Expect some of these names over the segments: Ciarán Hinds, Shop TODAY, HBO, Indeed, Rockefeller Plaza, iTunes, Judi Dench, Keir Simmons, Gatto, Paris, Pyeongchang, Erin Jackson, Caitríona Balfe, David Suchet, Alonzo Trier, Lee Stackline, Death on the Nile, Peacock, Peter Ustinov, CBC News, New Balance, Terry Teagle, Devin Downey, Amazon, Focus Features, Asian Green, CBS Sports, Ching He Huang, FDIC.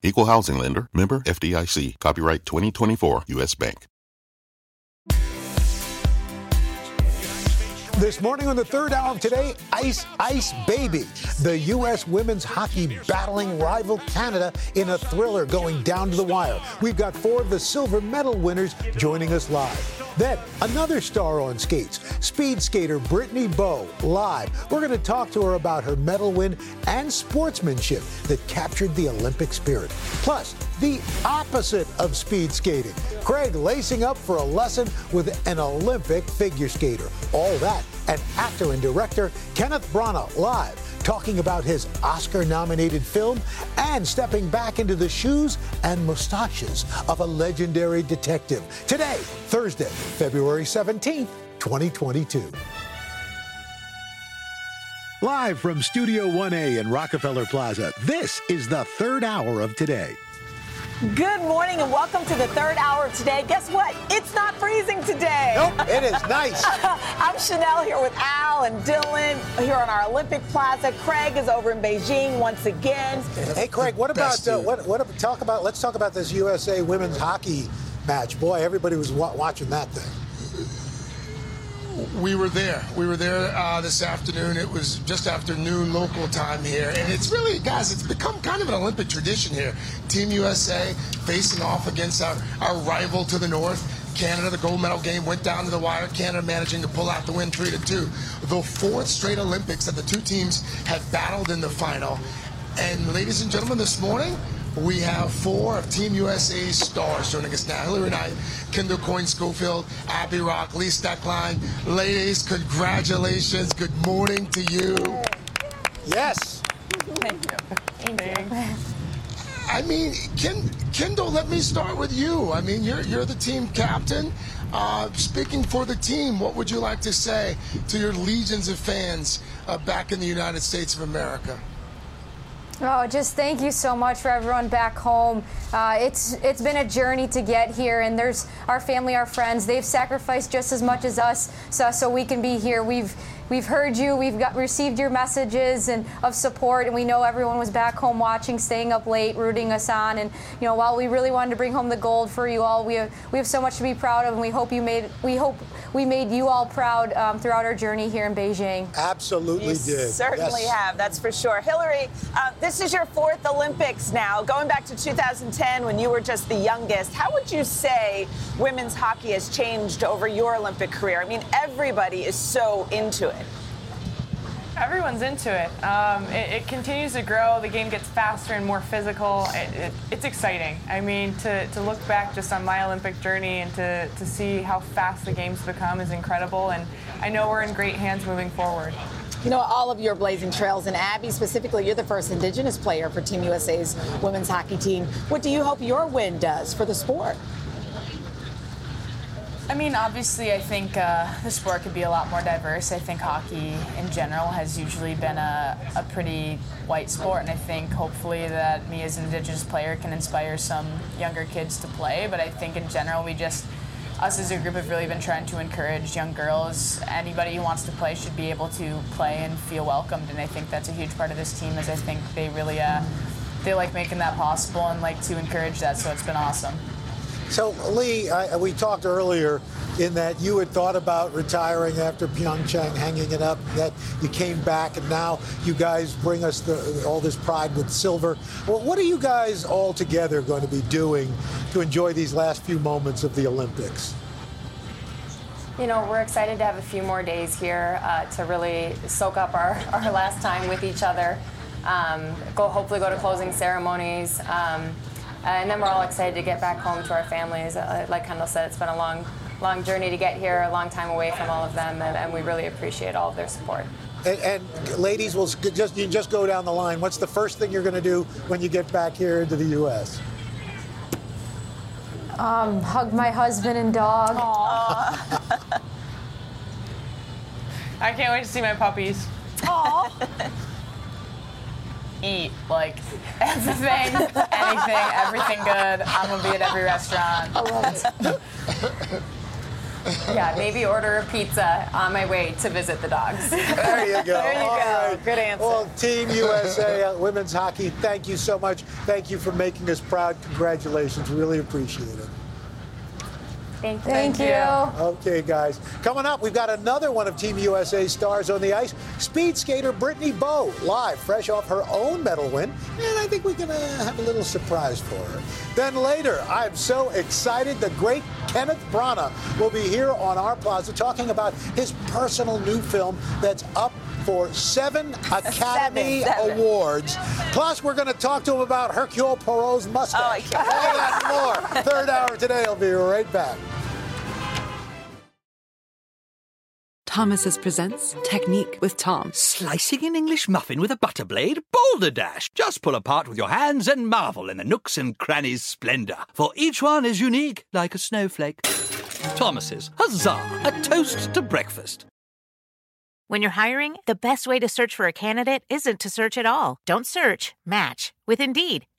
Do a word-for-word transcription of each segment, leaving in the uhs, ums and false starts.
Equal Housing Lender, member F D I C, copyright twenty twenty-four, U S. Bank. This morning on the third hour of Today, Ice Ice Baby. The U S women's hockey battling rival Canada in a thriller going down to the wire. We've got four of the silver medal winners joining us live. Then, another star on skates, speed skater Brittany Bowe, live. We're going to talk to her about her medal win and sportsmanship that captured the Olympic spirit. Plus, the opposite of speed skating. Craig lacing up for a lesson with an Olympic figure skater. All that. And actor and director Kenneth Branagh live, talking about his Oscar-nominated film and stepping back into the shoes and mustaches of a legendary detective. Today, Thursday, February seventeenth, twenty twenty-two. Live from Studio one A in Rockefeller Plaza, this is the third hour of Today. Good morning and welcome to the third hour of Today. Guess what? It's not freezing today. Nope, it is nice. I'm Chanel here with Al and Dylan here on our Olympic Plaza. Craig is over in Beijing once again. Hey, Craig, what about uh, what? What talk about? Let's talk about this U S A women's hockey match. Boy, everybody was wa- watching that thing. We were there. We were there uh, this afternoon. It was just after noon local time here, and it's really, guys, it's become kind of an Olympic tradition here. Team U S A facing off against our, our rival to the north. Canada, the gold medal game went down to the wire. Canada managing to pull out the win three to two. The fourth straight Olympics that the two teams had battled in the final. And ladies and gentlemen, this morning we have four of Team U S A's stars joining us now. Hillary Knight, Kendall Coyne Schofield, Abby Rock, Lee Stackline. Ladies, congratulations. Good morning to you. Yes. Thank you. Thank you. Thanks. I mean, Ken, Kendall, let me start with you. I mean, you're you're the team captain. Uh, speaking for the team, what would you like to say to your legions of fans uh, back in the United States of America? Oh, just thank you so much for everyone back home. Uh, it's it's been a journey to get here, and there's our family, our friends. They've sacrificed just as much as us, so so we can be here. We've. We've heard you, we've got, received your messages and of support, and we know everyone was back home watching, staying up late, rooting us on. And you know, while we really wanted to bring home the gold for you all, we have, we have so much to be proud of, and we hope you made we hope we made you all proud um, throughout our journey here in Beijing. Absolutely, you did. Certainly yes. Have, that's for sure. Hillary, uh, this is your fourth Olympics now, going back to two thousand ten when you were just the youngest. How would you say women's hockey has changed over your Olympic career? I mean, everybody is so into it. Everyone's into it. Um, it. It continues to grow. The game gets faster and more physical. It, it, it's exciting. I mean, to, to look back just on my Olympic journey and to, to see how fast the game's become is incredible. And I know we're in great hands moving forward. You know, all of your blazing trails, and Abby specifically, you're the first Indigenous player for Team U S A's women's hockey team. What do you hope your win does for the sport? I mean, obviously, I think uh, the sport could be a lot more diverse. I think hockey in general has usually been a, a pretty white sport, and I think hopefully that me as an Indigenous player can inspire some younger kids to play. But I think in general, we just, us as a group have really been trying to encourage young girls. Anybody who wants to play should be able to play and feel welcomed, and I think that's a huge part of this team, is I think they really, uh, they like making that possible and like to encourage that, so it's been awesome. So, Lee, I, we talked earlier in that you had thought about retiring after Pyeongchang, hanging it up, that you came back, and now you guys bring us the, all this pride with silver. Well, what are you guys all together going to be doing to enjoy these last few moments of the Olympics? You know, we're excited to have a few more days here uh, to really soak up our, our last time with each other, um, go hopefully go to closing ceremonies. Um, Uh, and then we're all excited to get back home to our families. Uh, like Kendall said, it's been a long, long journey to get here, a long time away from all of them, and, and we really appreciate all of their support. And, and ladies, we'll just you just go down the line. What's the first thing you're going to do when you get back here to the U S? Um, hug my husband and dog. Aww. I can't wait to see my puppies. Aww. Eat, like, everything, anything, everything good. I'm going to be at every restaurant. I love it. Yeah, maybe order a pizza on my way to visit the dogs. There you go. There you All go. Right. Good answer. Well, Team U S A uh, Women's Hockey, thank you so much. Thank you for making us proud. Congratulations. Really appreciate it. Thank you. Thank you. Okay, guys. Coming up, we've got another one of Team U S A stars on the ice. Speed skater Brittany Bowe, live, fresh off her own medal win. And I think we're going to have a little surprise for her. Then later, I'm so excited, the great Kenneth Branagh will be here on our plaza talking about his personal new film that's up for seven Academy seven, seven. Awards. Plus, we're going to talk to him about Hercule Poirot's mustache. Oh, all that and more. Third hour today. I'll be right back. Thomas's presents Technique with Tom. Slicing an English muffin with a butter blade? Boulder Dash! Just pull apart with your hands and marvel in the nooks and crannies' splendor, for each one is unique like a snowflake. Thomas's, huzzah! A toast to breakfast. When you're hiring, the best way to search for a candidate isn't to search at all. Don't search, match with Indeed.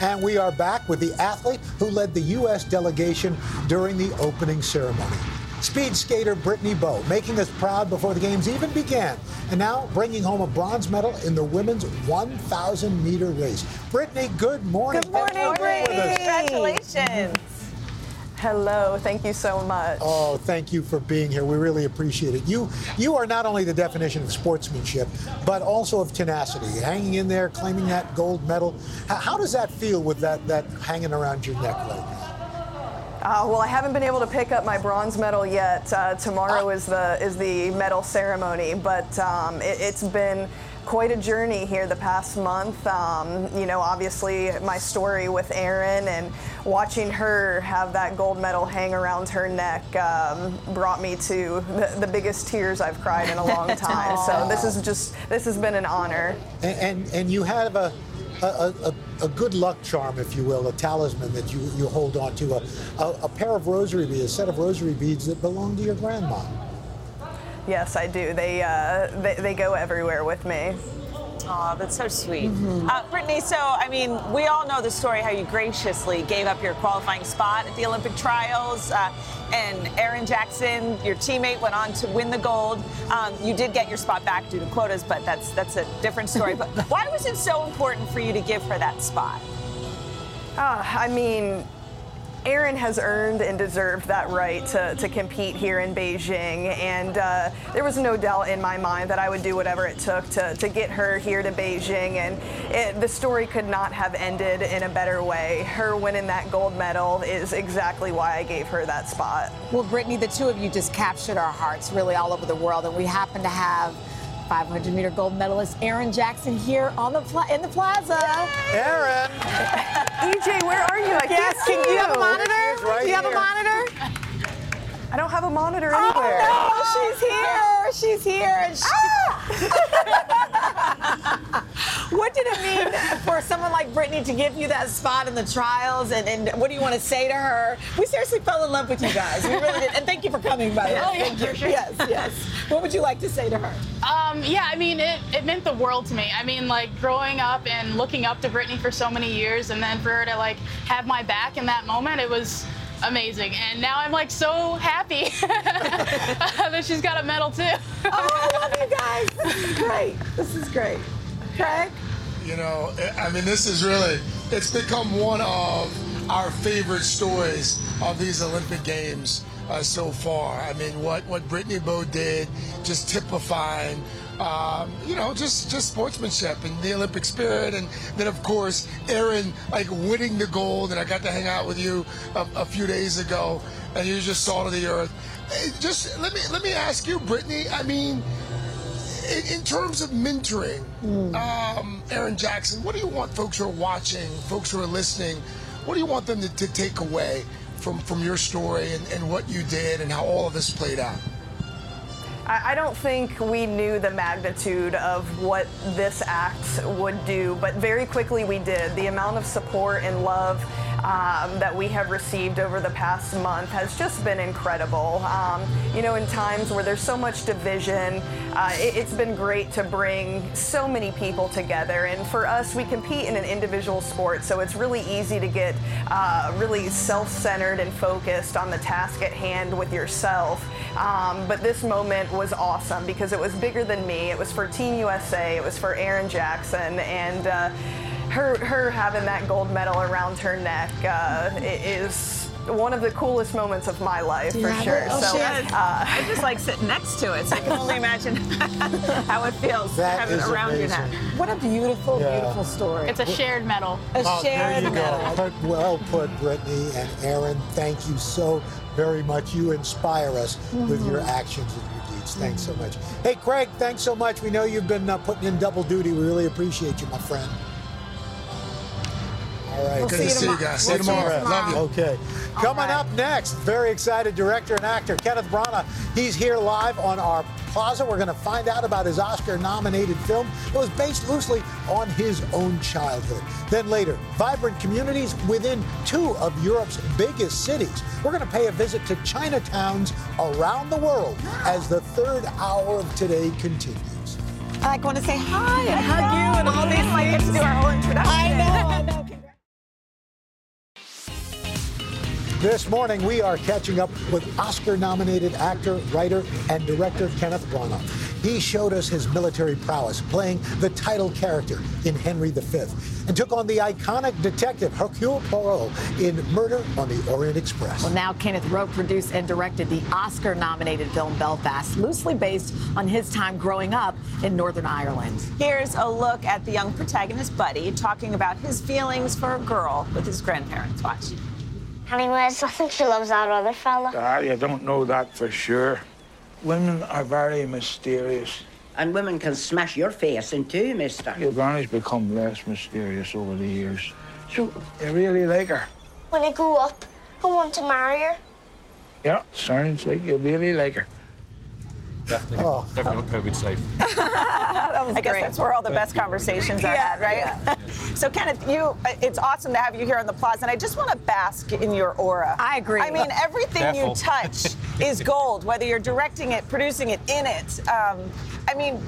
And we are back with the athlete who led the U S delegation during the opening ceremony. Speed skater Brittany Bowe, making us proud before the games even began, and now bringing home a bronze medal in the women's one thousand meter race. Brittany, good morning. Good morning, Thanks for being with us. Congratulations. Hello. Thank you so much. Oh, thank you for being here. We really appreciate it. You you are not only the definition of sportsmanship, but also of tenacity, hanging in there, claiming that gold medal. How, how does that feel with that, that hanging around your neck right now? Uh, well, I haven't been able to pick up my bronze medal yet. Uh, tomorrow is the is the medal ceremony, but um, it, it's been quite a journey here the past month. Um, you know, obviously my story with Erin and watching her have that gold medal hang around her neck um, brought me to the, the biggest tears I've cried in a long time. So this is just this has been an honor. And and, and you have a. A, a, a good luck charm, if you will, a talisman that you, you hold on to, a, a, a pair of rosary beads, a set of rosary beads that belong to your grandma. Yes, I do. They uh, they, they go everywhere with me. Aw, that's so sweet. Mm-hmm. Uh, Brittany, so, I mean, we all know the story how you graciously gave up your qualifying spot at the Olympic trials, uh, and Erin Jackson, your teammate, went on to win the gold. Um, you did get your spot back due to quotas, but that's that's a different story. But why was it so important for you to give her that spot? Uh, I mean... Erin has earned and deserved that right to, to compete here in Beijing, and uh, there was no doubt in my mind that I would do whatever it took to, to get her here to Beijing, and it, the story could not have ended in a better way. Her winning that gold medal is exactly why I gave her that spot. Well, Brittany, the two of you just captured our hearts really all over the world, and we happen to have five hundred meter gold medalist Erin Jackson here on the pla- in the plaza. Yay! Erin, E J, where are you? I yes, can't see you. Do you have a monitor? Right do you have here. a monitor? I don't have a monitor oh, anywhere. Oh no, she's here. She's here. And she- ah! What did it mean for someone like Brittany to give you that spot in the trials? And, and what do you want to say to her? We seriously fell in love with you guys. We really did. And thank you for coming, by the way. Oh, yeah, thank you. For sure. Yes, yes. What would you like to say to her? Um, yeah, I mean, it, it meant the world to me. I mean, like, growing up and looking up to Brittany for so many years, and then for her to, like, have my back in that moment, it was amazing. And now I'm like so happy that she's got a medal too. Oh, I love you guys. This is great. This is great. Craig? You know, I mean, this is really, it's become one of our favorite stories of these Olympic Games uh, so far. I mean, what, what Brittany Bowe did, just typifying, Um, you know, just, just sportsmanship and the Olympic spirit, and then of course Erin like winning the gold. And I got to hang out with you a, a few days ago, and you just salt of the earth. Hey, just let me let me ask you, Brittany. I mean, in, in terms of mentoring, mm. um, Erin Jackson, what do you want folks who are watching, folks who are listening, what do you want them to, to take away from from your story and, and what you did and how all of this played out? I don't think we knew the magnitude of what this act would do, but very quickly we did. The amount of support and love um, that we have received over the past month has just been incredible. Um, you know, in times where there's so much division, uh, it, it's been great to bring so many people together. And for us, we compete in an individual sport, so it's really easy to get uh, really self-centered and focused on the task at hand with yourself. Um, but this moment was awesome because it was bigger than me. It was for Team U S A. It was for Erin Jackson, and uh, her her having that gold medal around her neck uh, is one of the coolest moments of my life, yeah, for sure. Oh, so uh, I just like sitting next to it, so I can only imagine how it feels to have it around amazing. your neck. What a beautiful, yeah. beautiful story. It's a shared medal. A oh, shared there you medal. Go. Put, well put, Brittany and Erin. Thank you so very much. You inspire us mm-hmm. with your actions and your deeds. Thanks so much. Hey, Craig, thanks so much. We know you've been uh, putting in double duty. We really appreciate you, my friend. All right, we'll good to see you guys. See you tomorrow. Love you. Okay. Coming up next, very excited director and actor Kenneth Branagh. He's here live on our plaza. We're going to find out about his Oscar-nominated film that was based loosely on his own childhood. Then later, vibrant communities within two of Europe's biggest cities. We're going to pay a visit to Chinatowns around the world as the third hour of today continues. I like, want to say hi and hug you and all these things. I get to do our whole introduction. I know, I know. This morning, we are catching up with Oscar-nominated actor, writer, and director Kenneth Branagh. He showed us his military prowess, playing the title character in Henry the Fifth, and took on the iconic detective Hercule Poirot in Murder on the Orient Express. Well, now Kenneth wrote, produced, and directed the Oscar-nominated film Belfast, loosely based on his time growing up in Northern Ireland. Here's a look at the young protagonist, Buddy, talking about his feelings for a girl with his grandparents. Watch. Anyways, I think she loves that other fella. I don't know that for sure. Women are very mysterious. And women can smash your face in two, mister. Your granny's become less mysterious over the years. So, you really like her? When I grow up, I want to marry her. Yeah, sounds like you really like her. Definitely, oh. definitely not COVID safe. That was I great. guess that's where all the best conversations are yeah, had, right? Yeah. So, Kenneth, you, it's awesome to have you here on the plaza, and I just want to bask in your aura. I agree. I mean, everything Careful. you touch is gold, whether you're directing it, producing it, in it. Um, I mean,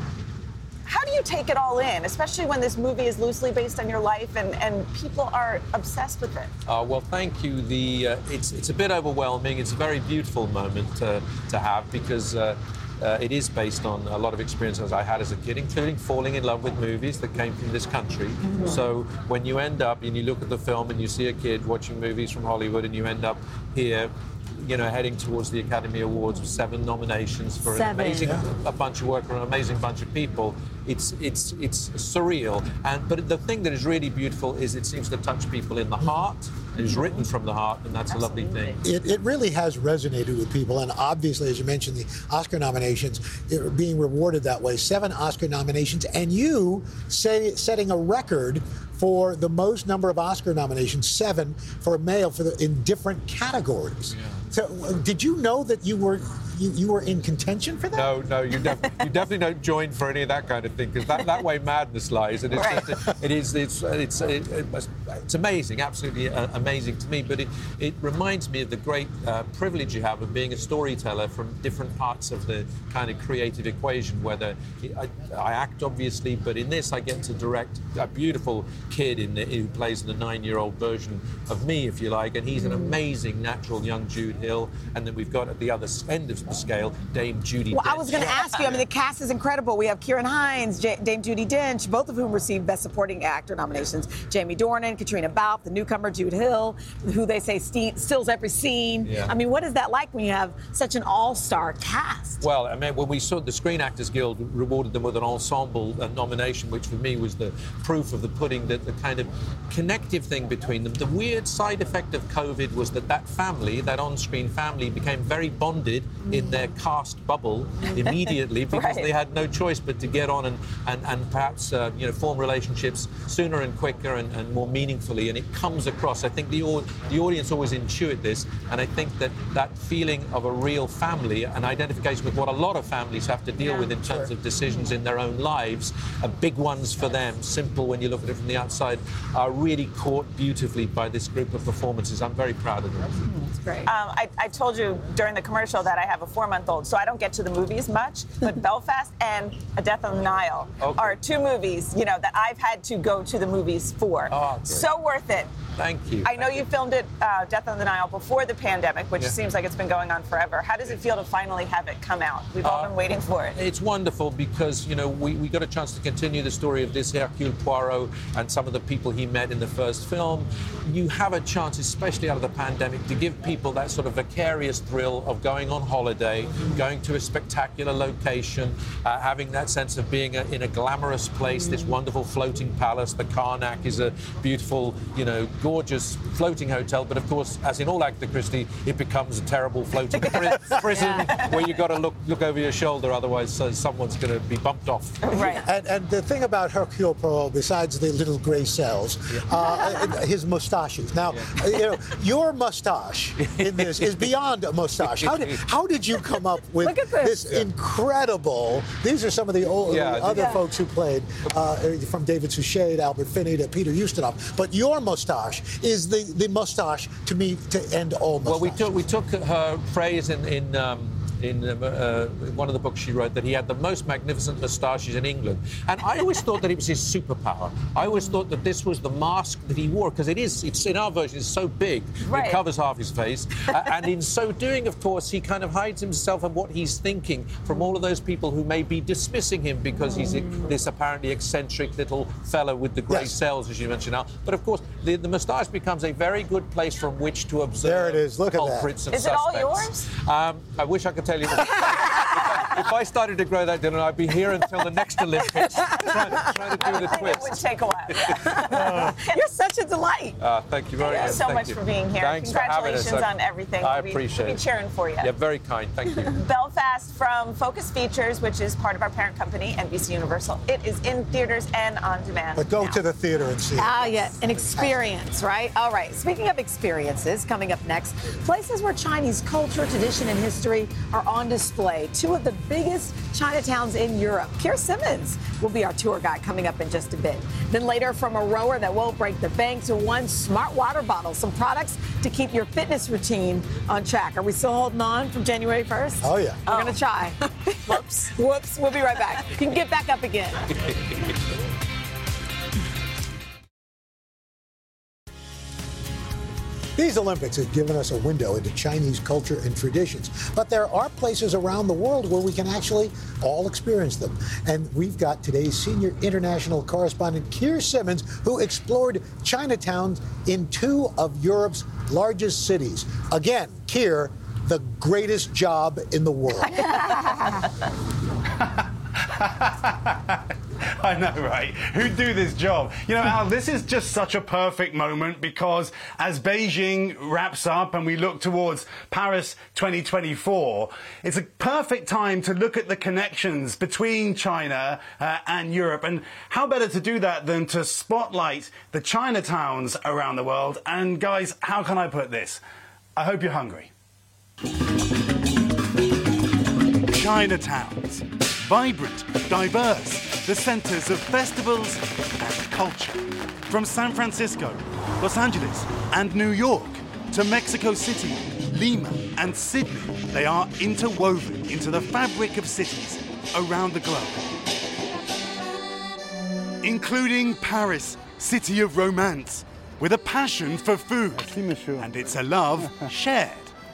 how do you take it all in, especially when this movie is loosely based on your life and, and people are obsessed with it? Uh, well, thank you. The uh, it's, it's a bit overwhelming. It's a very beautiful moment uh, to have because... Uh, Uh, it is based on a lot of experiences I had as a kid, including falling in love with movies that came from this country. Mm-hmm. So when you end up and you look at the film and you see a kid watching movies from Hollywood and you end up here, you know, heading towards the Academy Awards with seven nominations for seven. an amazing yeah. a bunch of work for an amazing bunch of people, it's it's it's surreal. And but the thing that is really beautiful is it seems to touch people in the heart. It is written from the heart, and that's Absolutely. a lovely thing. It, it really has resonated with people, and obviously, as you mentioned, the Oscar nominations it, being rewarded that way. Seven Oscar nominations, and you say, setting a record for the most number of Oscar nominations, seven for a male for the, in different categories. Yeah. So, did you know that you were you, you were in contention for that? No, no, you, def you definitely don't join for any of that kind of thing, because that, that way madness lies. And it's, right. just, it is, it's, it's, it, it's amazing, absolutely amazing to me. But it, it reminds me of the great uh, privilege you have of being a storyteller from different parts of the kind of creative equation, whether I, I act, obviously, but in this I get to direct a beautiful kid in the, who plays the nine-year-old version of me, if you like, and he's an amazing natural young Jude Hill. And then we've got at the other end of the scale, Dame Judi Well, Dench. I was going to ask you, I mean, the cast is incredible. We have Ciarán Hinds, J Dame Judi Dench, both of whom received Best Supporting Actor nominations. Jamie Dornan, Caitríona Balfe, the newcomer Jude Hill, who they say ste steals every scene. Yeah. I mean, what is that like when you have such an all-star cast? Well, I mean, when we saw the Screen Actors Guild rewarded them with an ensemble nomination, which for me was the proof of the pudding, that the kind of connective thing between them. The weird side effect of COVID was that that family, that on-screen family, became very bonded in their cast bubble immediately because right. they had no choice but to get on and, and, and perhaps uh, you know, form relationships sooner and quicker and, and more meaningfully. And it comes across. I think the, the audience always intuit this, and I think that that feeling of a real family and identification with what a lot of families have to deal yeah, with in terms sure. of decisions in their own lives, are big ones for them, simple when you look at it from the outside, are really caught beautifully by this group of performances. I'm very proud of them. Mm, that's great. Um, I, I told you during the commercial that I have a four-month-old, so I don't get to the movies much, but Belfast and A Death on the Nile okay. are two movies, you know, that I've had to go to the movies for. Oh, okay. So worth it. Thank you. I know Thank you filmed it, uh, Death on the Nile, before the pandemic, which yeah. seems like it's been going on forever. How does it feel to finally have it come out? We've uh, all been waiting for it. It's wonderful because, you know, we, we got a chance to continue the story of this Hercule Poirot and some of the people he met in the first film. You have a chance, especially out of the pandemic, to give people that sort of vicarious thrill of going on holiday, going to a spectacular location, uh, having that sense of being a, in a glamorous place, mm. this wonderful floating palace. The Karnak is a beautiful, you know, gorgeous floating hotel, but of course, as in all Agatha Christie, it becomes a terrible floating pri prison yeah. where you've got to look look over your shoulder, otherwise uh, someone's going to be bumped off. Right. And, and the thing about Hercule Poirot, besides the little grey cells, yeah. uh, his moustaches. Now, yeah. you know, your moustache in this is beyond a moustache. How did, how did you come up with this, this yeah. incredible? These are some of the, old, yeah, the other yeah. folks who played, uh, from David Suchet, to Albert Finney, to Peter Ustinov, but your moustache is the, the moustache, to me, to end all moustache. Well, we took, we took her phrase in, in um in uh, one of the books she wrote, that he had the most magnificent moustaches in England. And I always thought that it was his superpower. I always thought that this was the mask that he wore, because it is, it's, in our version, it's so big, right. it covers half his face. uh, and in so doing, of course, he kind of hides himself and what he's thinking from all of those people who may be dismissing him because he's mm. this apparently eccentric little fellow with the grey yes. cells, as you mentioned now. But of course, the, the moustache becomes a very good place from which to observe there it is. Look at culprits that. And is suspects. It all yours? Um, I wish I could tell you if, I, if I started to grow that dinner, I'd be here until the next Olympics trying, trying to do the twist. It would take a while. Yeah. uh, You're such a delight. Uh, thank you very much. Thank you so thank much you. for being here. Thanks Congratulations for having us. on everything. I we'll appreciate be, we'll be cheering for you. Yeah, very kind. Thank you. Belfast from Focus Features, which is part of our parent company, N B C Universal. It is in theaters and on demand. But go now. to the theater and see it. Ah, yeah, an experience, right? All right. Speaking of experiences, coming up next, places where Chinese culture, tradition, and history are on display. Two of the biggest Chinatowns in Europe. Keir Simmons will be our tour guide coming up in just a bit. Then later, from a rower that won't break the bank to one smart water bottle, some products to keep your fitness routine on track. Are we still holding on from January first? Oh, yeah. We're oh. going to try. Whoops. Whoops. We'll be right back. You can get back up again. These Olympics have given us a window into Chinese culture and traditions, but there are places around the world where we can actually all experience them. And we've got today's senior international correspondent, Keir Simmons, who explored Chinatowns in two of Europe's largest cities. Again, Keir, the greatest job in the world. I know, right? Who'd do this job? You know, Al, this is just such a perfect moment because as Beijing wraps up and we look towards Paris twenty twenty-four, it's a perfect time to look at the connections between China uh, and Europe. And how better to do that than to spotlight the Chinatowns around the world? And guys, how can I put this? I hope you're hungry. Chinatowns. Vibrant, diverse, the centers of festivals and culture. From San Francisco, Los Angeles, and New York, to Mexico City, Lima, and Sydney, they are interwoven into the fabric of cities around the globe. Including Paris, city of romance, with a passion for food. Merci, and it's a love shared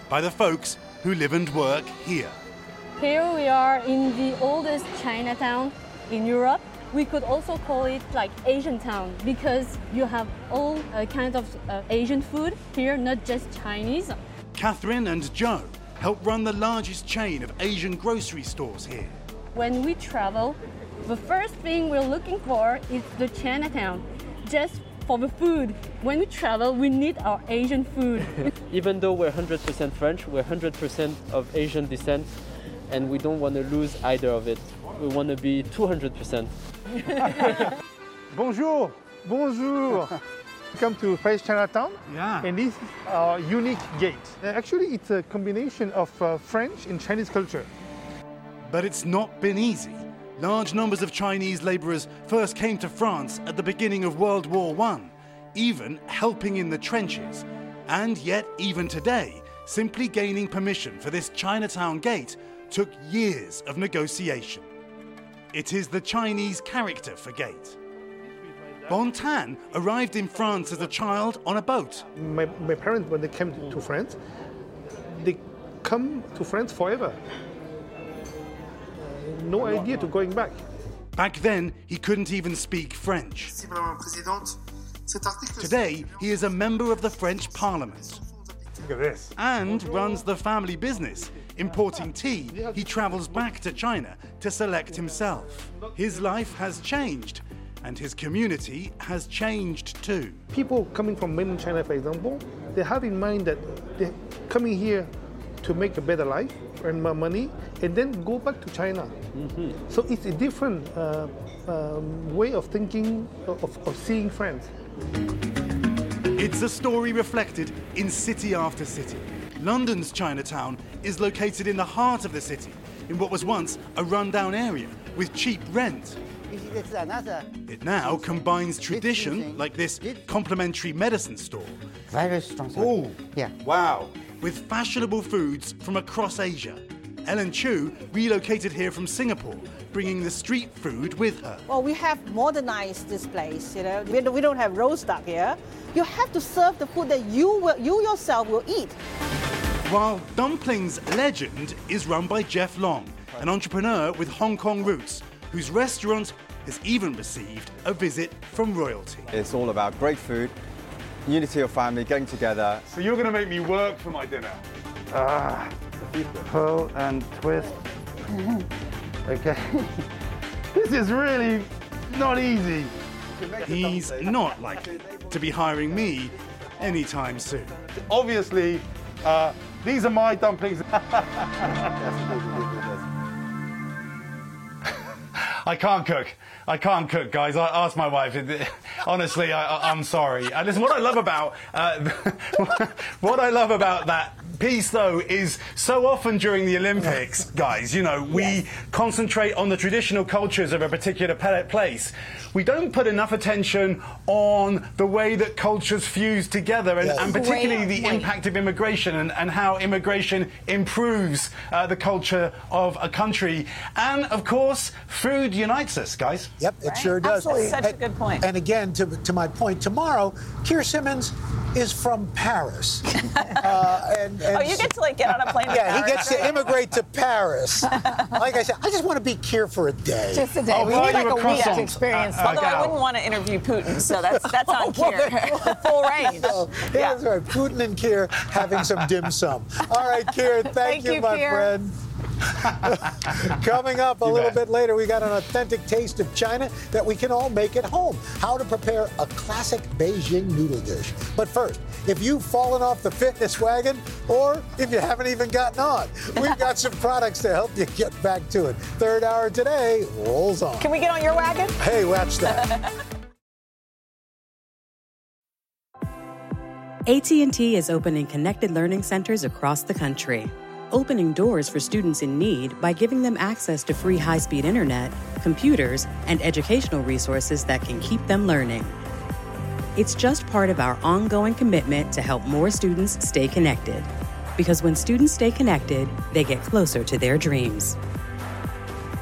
by the folks who live and work here. Here we are in the oldest Chinatown in Europe. We could also call it like Asian town because you have all uh, kinds of uh, Asian food here, not just Chinese. Catherine and Joe help run the largest chain of Asian grocery stores here. When we travel, the first thing we're looking for is the Chinatown, just for the food. When we travel, we need our Asian food. Even though we're one hundred percent French, we're one hundred percent of Asian descent, and we don't want to lose either of it. We want to be two hundred percent. Bonjour, bonjour. Come to Paris Chinatown, yeah. And this is our unique gate. Actually, it's a combination of uh, French and Chinese culture. But it's not been easy. Large numbers of Chinese laborers first came to France at the beginning of World War One, even helping in the trenches. And yet, even today, simply gaining permission for this Chinatown gate took years of negotiation. It is the Chinese character for gate. Bontan arrived in France as a child on a boat. My, my parents, when they came to France, they come to France forever. No idea to going back. Back then, he couldn't even speak French. Today, he is a member of the French Parliament. Look at this. And runs the family business. Importing tea, he travels back to China to select himself. His life has changed, and his community has changed too. People coming from mainland China, for example, they have in mind that they're coming here to make a better life, earn more money, and then go back to China. Mm-hmm. So it's a different uh, um, way of thinking, of, of seeing France. It's a story reflected in city after city. London's Chinatown is located in the heart of the city, in what was once a rundown area with cheap rent. It now combines tradition, like this complementary medicine store, very strong. Oh, yeah. Wow. With fashionable foods from across Asia. Ellen Chu relocated here from Singapore, bringing the street food with her. Well, we have modernized this place, you know. We don't have roast duck here. You have to serve the food that you will, you yourself will eat. While Dumplings Legend is run by Jeff Long, an entrepreneur with Hong Kong roots, whose restaurant has even received a visit from royalty. It's all about great food, unity of family, getting together. So you're going to make me work for my dinner? Ah, pull and twist. Okay. This is really not easy. He's not likely to be hiring me anytime soon. Obviously, uh, these are my dumplings. I can't cook. I can't cook, guys. I asked my wife. Honestly, I, I'm sorry. And listen, what I love about uh, what I love about that piece, though, is so often during the Olympics, guys, you know, we yes. concentrate on the traditional cultures of a particular place. We don't put enough attention on the way that cultures fuse together, and, yes. and particularly the Wait. impact of immigration and, and how immigration improves uh, the culture of a country. And, of course, food unites us, guys. Yep, it right? sure does. Absolutely. That's such and, a good point. And again, to, to my point, tomorrow, Keir Simmons is from Paris. uh, and, and oh, you get to, like, get on a plane to Yeah, Paris. He gets to immigrate to Paris. Like I said, I just want to be Keir for a day. Just a day. Oh, we need, like, a weekend experience. Uh, uh, Although I wouldn't want to interview Putin, so that's that's on Keir. Full range. Oh, yeah. That's right. Putin and Keir having some dim sum. All right, Keir, thank, thank you, you, my Keir. friend. Coming up a you little bet. bit later, we got an authentic taste of China that we can all make at home. How to prepare a classic Beijing noodle dish. But first, if you've fallen off the fitness wagon, or if you haven't even gotten on, we've got some products to help you get back to it. Third hour today rolls on. Can we get on your wagon? Hey, watch that. A T and T is opening connected learning centers across the country. opening doors for students in need by giving them access to free high-speed internet, computers, and educational resources that can keep them learning. It's just part of our ongoing commitment to help more students stay connected. Because when students stay connected, they get closer to their dreams.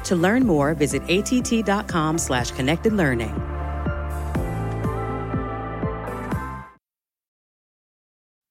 To learn more, visit att.com slash connected learning.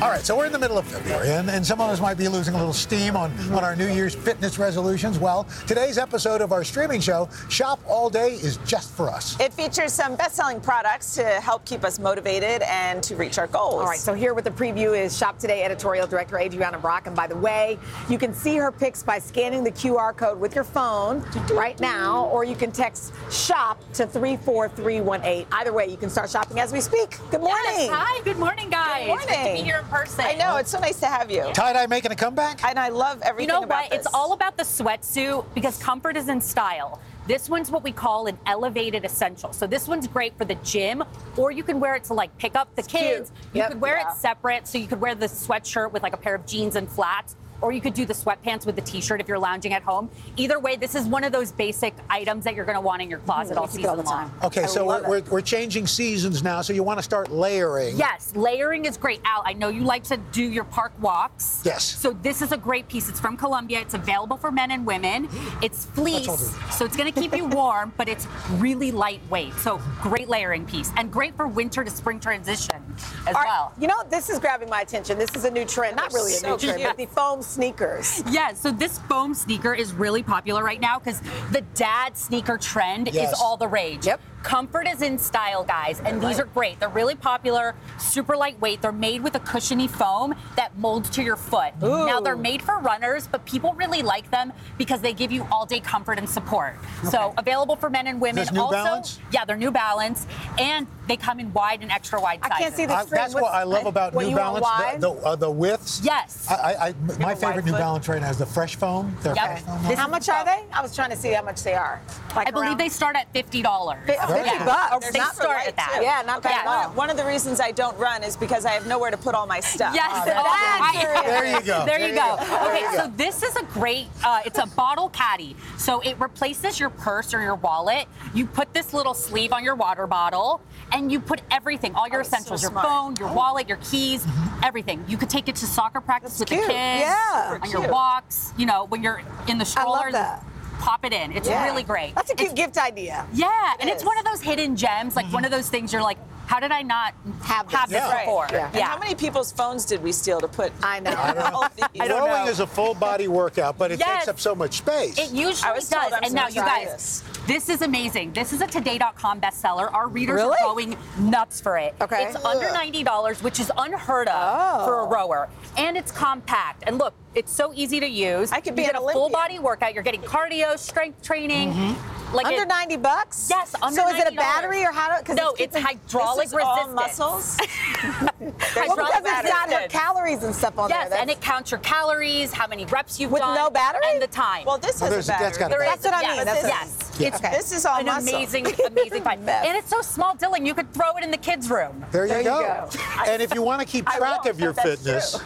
All right, so we're in the middle of February, and, and some of us might be losing a little steam on, on our New Year's fitness resolutions. Well, today's episode of our streaming show, Shop All Day, is just for us. It features some best-selling products to help keep us motivated and to reach our goals. All right, so here with the preview is Shop Today editorial director Adriana Brock. And by the way, you can see her picks by scanning the Q R code with your phone right now, or you can text SHOP to three four three one eight. Either way, you can start shopping as we speak. Good morning. Yes, hi. Good morning, guys. Good morning. Here in person. I know, it's so nice to have you. Tie-dye making a comeback? And I love everything about this. You know what? This. It's all about the sweatsuit because comfort is in style. This one's what we call an elevated essential. So this one's great for the gym, or you can wear it to like pick up the it's kids. Cute. You yep, could wear yeah. it separate, so you could wear the sweatshirt with like a pair of jeans and flats, or you could do the sweatpants with the t-shirt if you're lounging at home. Either way, this is one of those basic items that you're going to want in your closet mm, all season all the time. long. Okay, I so we're, we're, we're changing seasons now, so you want to start layering. Yes, layering is great. Al, I know you like to do your park walks. Yes. So this is a great piece. It's from Columbia. It's available for men and women. It's fleece, so it's going to keep you warm, but it's really lightweight. So great layering piece, and great for winter to spring transition as right, well. You know, this is grabbing my attention. This is a new trend. Not really so a new trend, cute. But the foam sneakers. Yeah, so this foam sneaker is really popular right now because the dad sneaker trend yes. is all the rage. Yep. Comfort is in style, guys, and these are great. They're really popular, super lightweight. They're made with a cushiony foam that molds to your foot. Ooh. Now, they're made for runners, but people really like them because they give you all-day comfort and support. Okay. So available for men and women. Is this New also, Balance? Yeah, they're New Balance, and they come in wide and extra wide sizes. I can't see the screen. That's What's, what I love about what, New Balance, the, the, uh, the widths. Yes. I, I, my favorite New foot. Balance right now is the Fresh Foam. Yep. Fresh foam this, how much are they? I was trying to see how much they are. Like I believe around? They start at fifty dollars. Fi- Yeah. Bucks. They not start at that. Too. Yeah, not bad. Yeah. One of the reasons I don't run is because I have nowhere to put all my stuff. Yes, oh, that's there you go. There, there you go. go. Okay, you so go. This is a great. Uh, it's a bottle caddy, so it replaces your purse or your wallet. You put this little sleeve on your water bottle, and you put everything, all your oh, essentials, so your phone, your oh. wallet, your keys, everything. You could take it to soccer practice that's with cute. The kids, yeah, on your walks. You know, when you're in the stroller. I love that. Pop it in. It's yeah. really great. That's a cute it's, gift idea. Yeah, it and is. It's one of those hidden gems, like mm-hmm. one of those things you're like, how did I not have this, have this yeah. before? Yeah. Yeah. How many people's phones did we steal to put? I know. I don't know. I don't Rowing know. Is a full body workout, but it yes. takes up so much space. It usually I was does. Told I'm and now, you guys, this. this is amazing. This is a today dot com bestseller. Our readers really? Are going nuts for it. Okay. It's yeah. under ninety dollars, which is unheard of oh. for a rower, and it's compact. And look. It's so easy to use. I could be you get a full body workout. You're getting cardio, strength training. Mm-hmm. Like under it, ninety bucks? Yes, under so ninety dollars. So is it a battery or how do? No, it's, it's hydraulic resistance. All muscles? Well, because it's got her calories and stuff on yes, there. Yes, and it counts your calories, how many reps you've with done. With no battery? And the time. Well, this well, has a battery. There that's is, what I mean. Yes, that's yes. yes. Okay. This is all an muscle. An amazing, amazing find. And it's so small, Dylan, you could throw it in the kids' room. There you there go. go. And if you want to keep track of your fitness,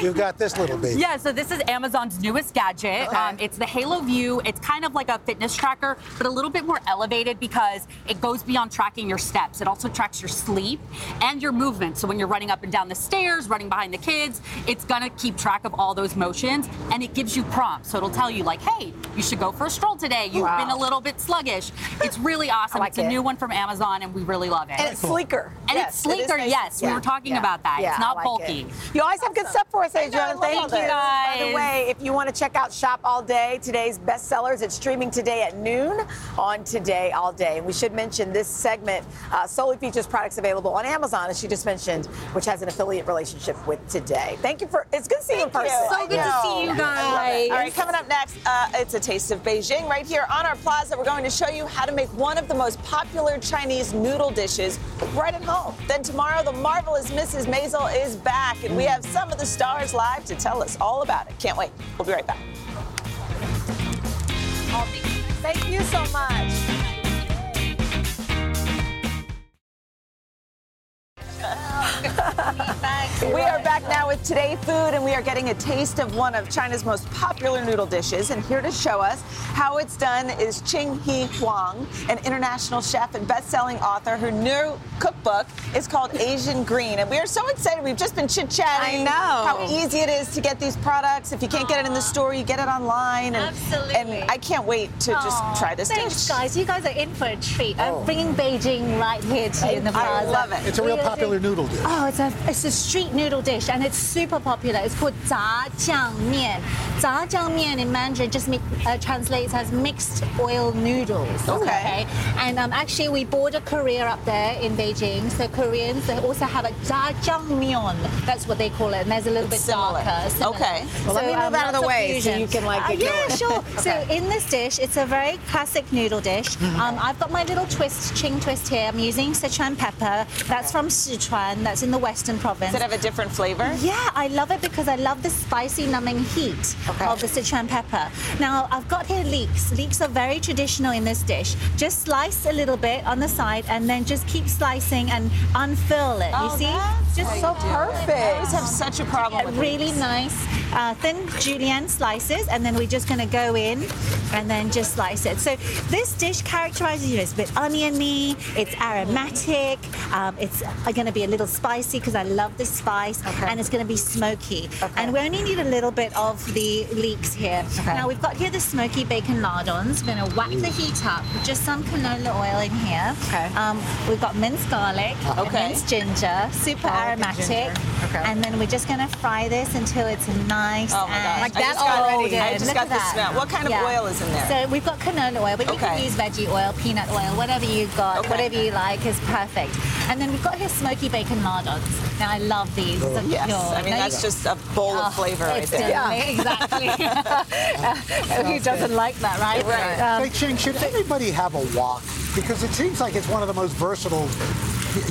you've got this little baby. Yes. So this is Amazon's newest gadget. Okay. Um, it's the Halo View. It's kind of like a fitness tracker, but a little bit more elevated because it goes beyond tracking your steps. It also tracks your sleep and your movement. So when you're running up and down the stairs, running behind the kids, it's going to keep track of all those motions, and it gives you prompts. So it'll tell you, like, hey, you should go for a stroll today. You've wow. been a little bit sluggish. It's really awesome. Like it's it. a new one from Amazon, and we really love it. And it's sleeker. And yes, it's sleeker, it nice. yes. Yeah. We were talking yeah. about that. Yeah, it's not like bulky. It. You always have good stuff for us, Adriana. Thank you, guys. By the way, if you want to check out Shop All Day, today's bestsellers, it's streaming today at noon on Today All Day. And we should mention this segment uh, solely features products available on Amazon, as she just mentioned, which has an affiliate relationship with Today. Thank you for, it's good to see you in person. So good to see you guys. All right, coming up next, uh, it's a taste of Beijing. Right here on our plaza, we're going to show you how to make one of the most popular Chinese noodle dishes right at home. Then tomorrow, The Marvelous Missus Maisel is back, and we have some of the stars live to tell us all about it. Can't wait. We'll be right back. Thank you so much. We are back now with Today Food, and we are getting a taste of one of China's most popular noodle dishes. And here to show us how it's done is Ching He Huang, an international chef and best-selling author. Her new cookbook is called Asian Green. And we are so excited. We've just been chit-chatting. I know. How easy it is to get these products. If you can't Aww. get it in the store, you get it online. And, Absolutely. And I can't wait to Aww. just try this Thanks, dish. Guys. You guys are in for a treat. Oh. I'm bringing Beijing right here to you in the plaza. I love it. It's a real popular noodle dish. Oh, it's a, it's a street noodle dish, and it's super popular. It's called zha jiang mian. Zha jiang mian in Mandarin just mi- uh, translates as mixed oil noodles. Okay. okay? And um, actually, we border Korea up there in Beijing, so Koreans, they also have a zha jiang mian. That's what they call it, and there's a little bit similar. darker. Similar. Okay. Well, so, let me move um, out of the way fusions. so you can like it. Uh, yeah, sure. okay. So in this dish, it's a very classic noodle dish. Mm-hmm. Um, I've got my little twist, Ching twist here. I'm using Sichuan pepper. That's okay. from Sichuan. That's in the Western province. Does it have a different flavor? Yeah, I love it because I love the spicy, numbing heat okay. of the Sichuan pepper. Now, I've got here leeks. Leeks are very traditional in this dish. Just slice a little bit on the side and then just keep slicing and unfill it. Oh, you see? That's just so perfect. I always have such a problem with really leeks. nice uh, thin julienne slices, and then we're just going to go in and then just slice it. So this dish characterizes you. It's a bit oniony, it's aromatic, um, it's going to be a little spicy because I love the spice, okay. and it's going to be smoky. Okay. And we only need a little bit of the leeks here. Okay. Now we've got here the smoky bacon lardons. We're going to whack Ooh. the heat up with just some canola oil in here. Okay. Um, we've got minced garlic, okay. minced ginger, super garlic aromatic. And, ginger. Okay. and then we're just going to fry this until it's nice oh my gosh. and like that all golden. I just got, got the smell. What kind of yeah. oil is in there? So we've got canola oil, but you okay. can use veggie oil, peanut oil, whatever you've got, okay. whatever you like is perfect. And then we've got here smoky bacon lardons. Now I love these. Oh. Yes, pure. I mean no, that's just a bowl oh, of flavor right there. Yeah, exactly. uh, who doesn't good. like that, right? Right. Um, hey, Ching, should everybody have a wok? Because it seems like it's one of the most versatile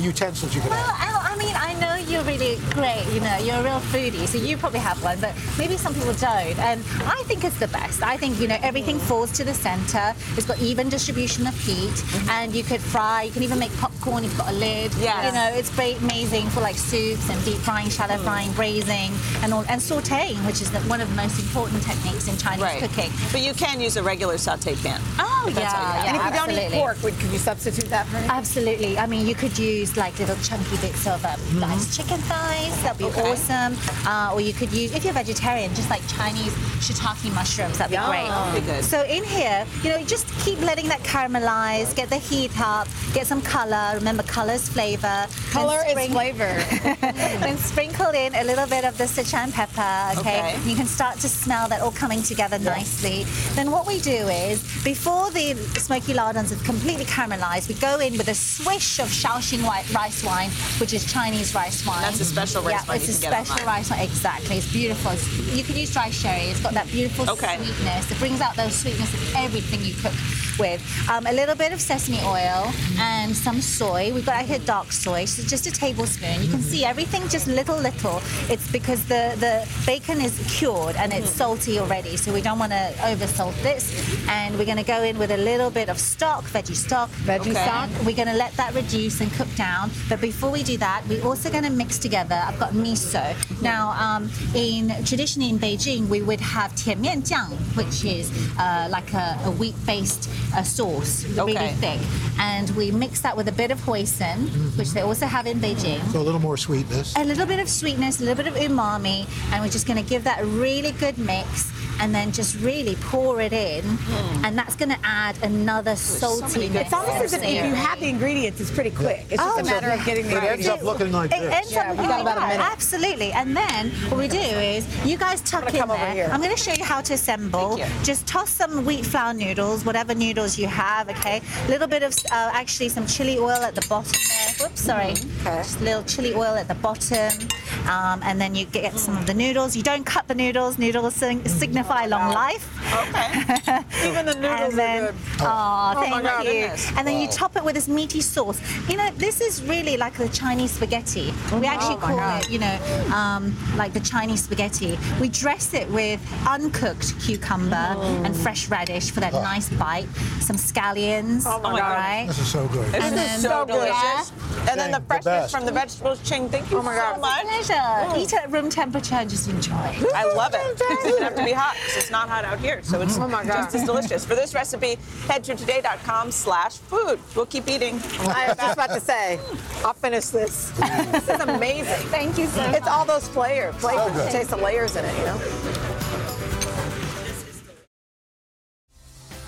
utensils you can well, have. Well, I mean, I know you're really great, you know, you're a real foodie, so you probably have one, but maybe some people don't. And I think it's the best. I think, you know, everything falls to the center. It's got even distribution of heat, mm-hmm. and you could fry, you can even make popcorn, you've got a lid. Yes. You know, it's great, amazing for like soups and deep frying, shallow mm. frying, braising, and all, and sauteing, which is the, one of the most important techniques in Chinese right. cooking. But you can use a regular saute pan. Oh, yeah, yeah. And if you absolutely. don't eat pork, would, could you substitute that for anything? Absolutely. I mean, you could use use like little chunky bits of um, mm-hmm. diced chicken thighs, that'd be okay. awesome. Uh, or you could use, if you're vegetarian, just like Chinese shiitake mushrooms, that'd be yeah. great. That'd be good. So in here, you know, just keep letting that caramelize, get the heat up, get some color. Remember, color's flavor. Color is flavor. Then sprinkle in a little bit of the Sichuan pepper, okay? okay? You can start to smell that all coming together yes. nicely. Then what we do is, before the smoky lardons have completely caramelized, we go in with a swish of shaoxing white rice wine, which is Chinese rice wine. That's a special rice yeah, wine. It's a special rice wine, exactly. It's beautiful. It's, you can use dry sherry. It's got that beautiful okay. sweetness. It brings out those sweetness of everything you cook with. Um, a little bit of sesame oil and some soy. We've got here dark soy, so just a tablespoon. You can see everything just little, little. It's because the, the bacon is cured and it's salty already, so we don't want to over-salt this. And we're going to go in with a little bit of stock, veggie stock. Veggie okay. stock. We're going to let that reduce and cook down, but before we do that, we're also going to mix together. I've got miso. Now, um, in traditionally in Beijing, we would have tianmian jiang, which is uh, like a, a wheat-based uh, sauce, really okay. thick, and we mix that with a bit of hoisin, mm-hmm. which they also have in Beijing. So a little more sweetness. A little bit of sweetness, a little bit of umami, and we're just going to give that a really good mix. and then just really pour it in, mm. and that's going to add another saltiness. It's almost as if you have the ingredients, it's pretty quick. It's just oh, a matter yeah. of getting the it ingredients. It ends up looking like it this. It ends yeah, up looking like that. Absolutely. And then what we do is you guys tuck I'm in come there. Over here. I'm going to show you how to assemble. Just toss some wheat flour noodles, whatever noodles you have, okay? A little bit of uh, actually some chili oil at the bottom there. Whoops, sorry. Mm, okay. Just a little chili oil at the bottom. Um, and then you get mm. some of the noodles. You don't cut the noodles. Noodles sing signify oh, long wow. life. Okay. Even the noodles then, are good. Oh, oh thank my God, you. And then wow. you top it with this meaty sauce. You know, this is really like the Chinese spaghetti. We actually oh, call God. it, you know, um, like the Chinese spaghetti. We dress it with uncooked cucumber oh. and fresh radish for that oh. nice bite. Some scallions. Oh, my God. Right? This is so good. And this then, is so delicious. Yeah. And then the freshness the from the vegetables. Ching, thank you oh my God. so much. Pleasure. Mm. Eat at room temperature and just enjoy. I love it. It doesn't have to be hot because it's not hot out here. So it's oh my God. just as delicious. For this recipe, head to today.com slash food. We'll keep eating. I was just about to say, I'll finish this. This is amazing. Thank you so much. It's all those flavors. Flavors. So taste the layers in it, you know?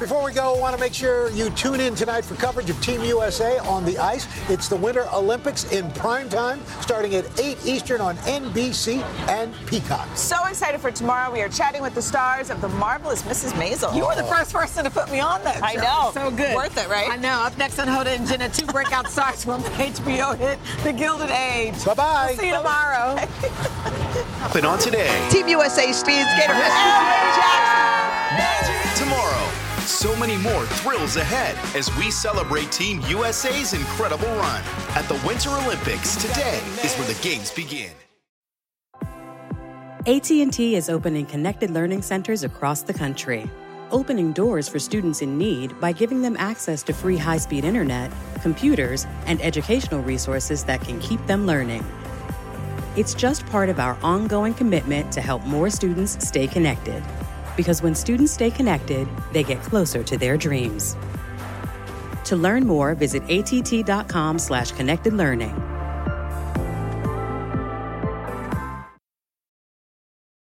Before we go, I want to make sure you tune in tonight for coverage of Team U S A on the ice. It's the Winter Olympics in prime time, starting at eight Eastern on N B C and Peacock. So excited for tomorrow. We are chatting with the stars of The Marvelous Missus Maisel. You were the first person to put me on that. I know. So good. Worth it, right? I know. Up next on Hoda and Jenna, two breakout stars from the H B O hit The Gilded Age. Bye-bye. We'll see you tomorrow. Put on today. Team U S A speed skater, Miss Erin Jackson. Tomorrow. So many more thrills ahead as we celebrate Team U S A's incredible run. At the Winter Olympics, today is where the games begin. A T and T is opening connected learning centers across the country, opening doors for students in need by giving them access to free high-speed internet, computers, and educational resources that can keep them learning. It's just part of our ongoing commitment to help more students stay connected. Because when students stay connected, they get closer to their dreams. To learn more, visit att.com slash connected learning.